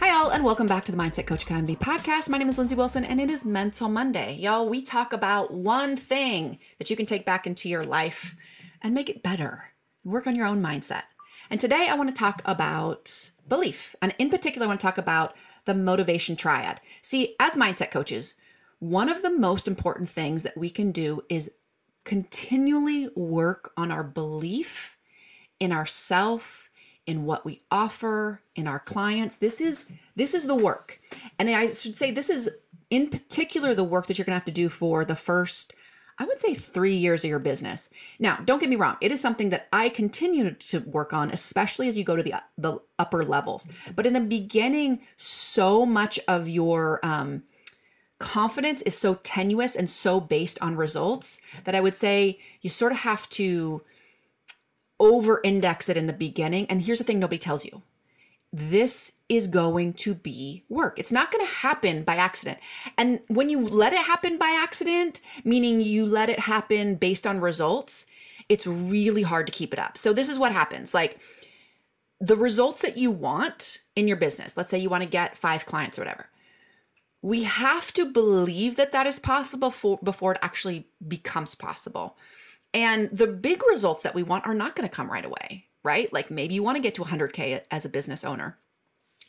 Hi all, and welcome back to the Mindset Coach Academy podcast. My name is Lindsey Wilson, and it is Mental Monday. Y'all, we talk about one thing that you can take back into your life and make it better. Work on your own mindset. And today I want to talk about belief. And in particular, I want to talk about the motivation triad. See, as mindset coaches, one of the most important things that we can do is continually work on our belief in ourselves, in what we offer, in our clients. This is the work. And I should say, this is in particular the work that you're gonna have to do for the first, I would say, 3 years of your business. Now, don't get me wrong. It is something that I continue to work on, especially as you go to the upper levels. But in the beginning, so much of your confidence is so tenuous and so based on results that I would say you sort of have to over-index it in the beginning. And here's the thing nobody tells you. This is going to be work. It's not going to happen by accident. And when you let it happen by accident, meaning you let it happen based on results, it's really hard to keep it up. So this is what happens. Like, the results that you want in your business, let's say you want to get 5 clients or whatever. We have to believe that that is possible before it actually becomes possible. And the big results that we want are not going to come right away, right? Like, maybe you want to get to 100K as a business owner,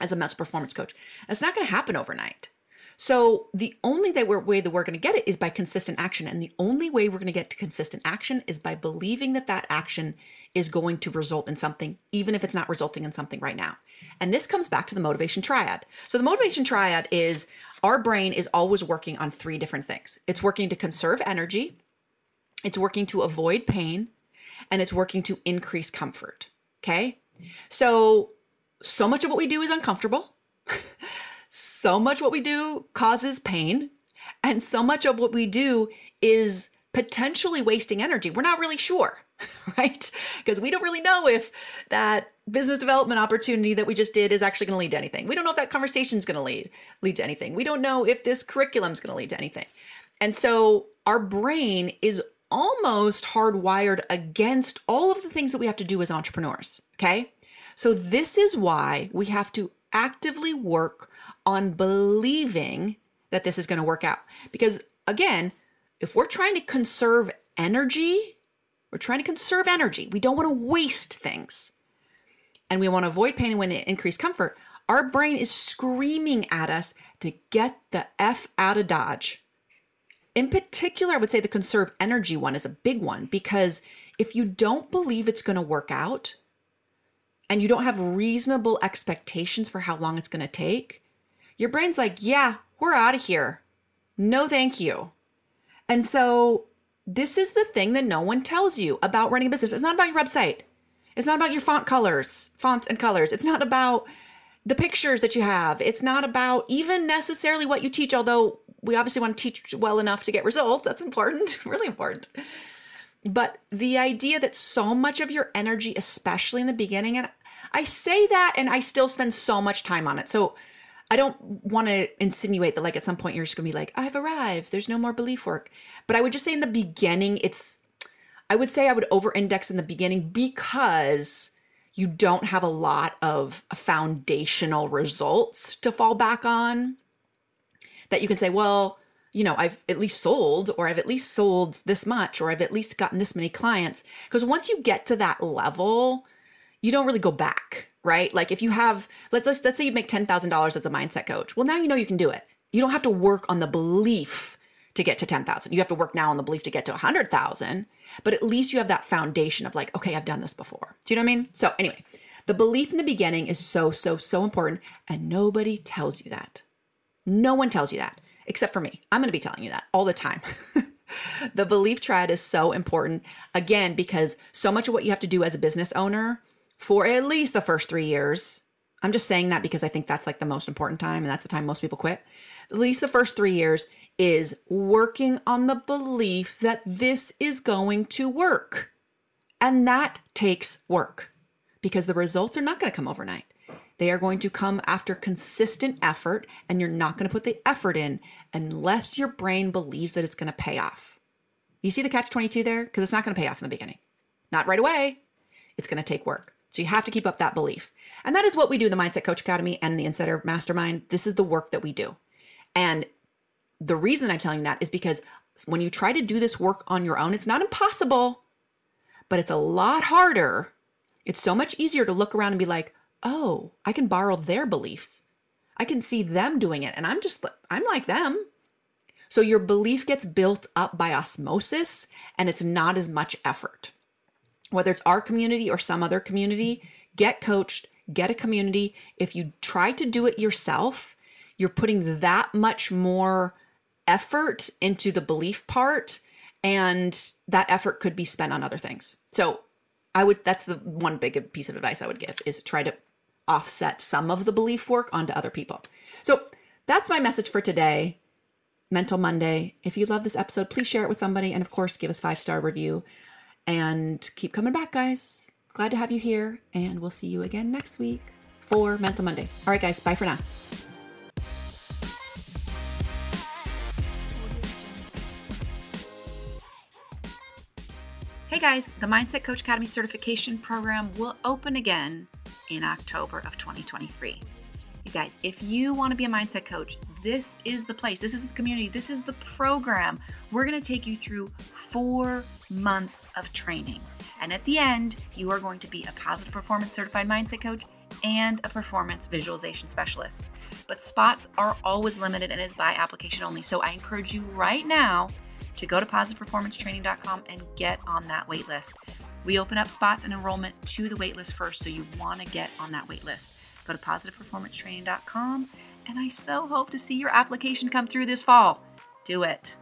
as a mental performance coach. That's not going to happen overnight. So the only way that we're going to get it is by consistent action. And the only way we're going to get to consistent action is by believing that that action is going to result in something, even if it's not resulting in something right now. And this comes back to the motivation triad. So the motivation triad is, our brain is always working on 3 different things. It's working to conserve energy, it's working to avoid pain, and it's working to increase comfort, okay? So much of what we do is uncomfortable. So much what we do causes pain. And so much of what we do is potentially wasting energy. We're not really sure, right? Because we don't really know if that business development opportunity that we just did is actually going to lead to anything. We don't know if that conversation is going to lead to anything. We don't know if this curriculum is going to lead to anything. And so our brain is almost hardwired against all of the things that we have to do as entrepreneurs, okay? So this is why we have to actively work on believing that this is going to work out. Because again, if we're trying to conserve energy, we don't want to waste things. And we want to avoid pain and increase comfort. Our brain is screaming at us to get the F out of Dodge. In particular, I would say the conserve energy one is a big one, because if you don't believe it's going to work out and you don't have reasonable expectations for how long it's going to take, your brain's like, yeah, we're out of here. No, thank you. And so this is the thing that no one tells you about running a business. It's not about your website. It's not about your fonts and colors. It's not about the pictures that you have. It's not about even necessarily what you teach, although we obviously want to teach well enough to get results. That's important, really important. But the idea that so much of your energy, especially in the beginning, and I say that and I still spend so much time on it. So I don't want to insinuate that, like, at some point you're just going to be like, I've arrived, there's no more belief work. But I would just say in the beginning, I would over-index in the beginning, because you don't have a lot of foundational results to fall back on that you can say, well, you know, I've at least sold, or I've at least sold this much, or I've at least gotten this many clients. Because once you get to that level, you don't really go back, right? Like, if you have, let's say you make $10,000 as a mindset coach. Well, now you know you can do it. You don't have to work on the belief to get to 10,000. You have to work now on the belief to get to 100,000, but at least you have that foundation of, like, okay, I've done this before. Do you know what I mean? So anyway, the belief in the beginning is so important. And nobody tells you that. No one tells you that, except for me. I'm going to be telling you that all the time. The belief triad is so important, again, because so much of what you have to do as a business owner for at least the first 3 years, I'm just saying that because I think that's, like, the most important time, and that's the time most people quit. at least the first 3 years, is working on the belief that this is going to work. And that takes work because the results are not going to come overnight. They are going to come after consistent effort, and you're not going to put the effort in unless your brain believes that it's going to pay off. You see the catch-22 there? Because it's not going to pay off in the beginning. Not right away. It's going to take work. So you have to keep up that belief. And that is what we do in the Mindset Coach Academy and the Insider Mastermind. This is the work that we do. And the reason I'm telling you that is because when you try to do this work on your own, it's not impossible, but it's a lot harder. It's so much easier to look around and be like, oh, I can borrow their belief. I can see them doing it. And I'm like them. So your belief gets built up by osmosis, and it's not as much effort. Whether it's our community or some other community, get coached, get a community. If you try to do it yourself, you're putting that much more effort into the belief part, and that effort could be spent on other things. So that's the one big piece of advice I would give, is try to offset some of the belief work onto other people. So that's my message for today, Mental Monday. If you love this episode, please share it with somebody. And of course, give us 5-star review and keep coming back, guys. Glad to have you here. And we'll see you again next week for Mental Monday. All right, guys. Bye for now. Hey guys, the Mindset Coach Academy certification program will open again in October of 2023. You guys, if you want to be a mindset coach, this is the place. This is the community. This is the program. We're going to take you through 4 months of training. And at the end, you are going to be a Positive Performance Certified Mindset Coach and a Performance Visualization Specialist. But spots are always limited and is by application only. So I encourage you right now to go to PositivePerformanceTraining.com and get on that wait list. We open up spots and enrollment to the wait list first, so you want to get on that wait list. Go to PositivePerformanceTraining.com, and I so hope to see your application come through this fall. Do it.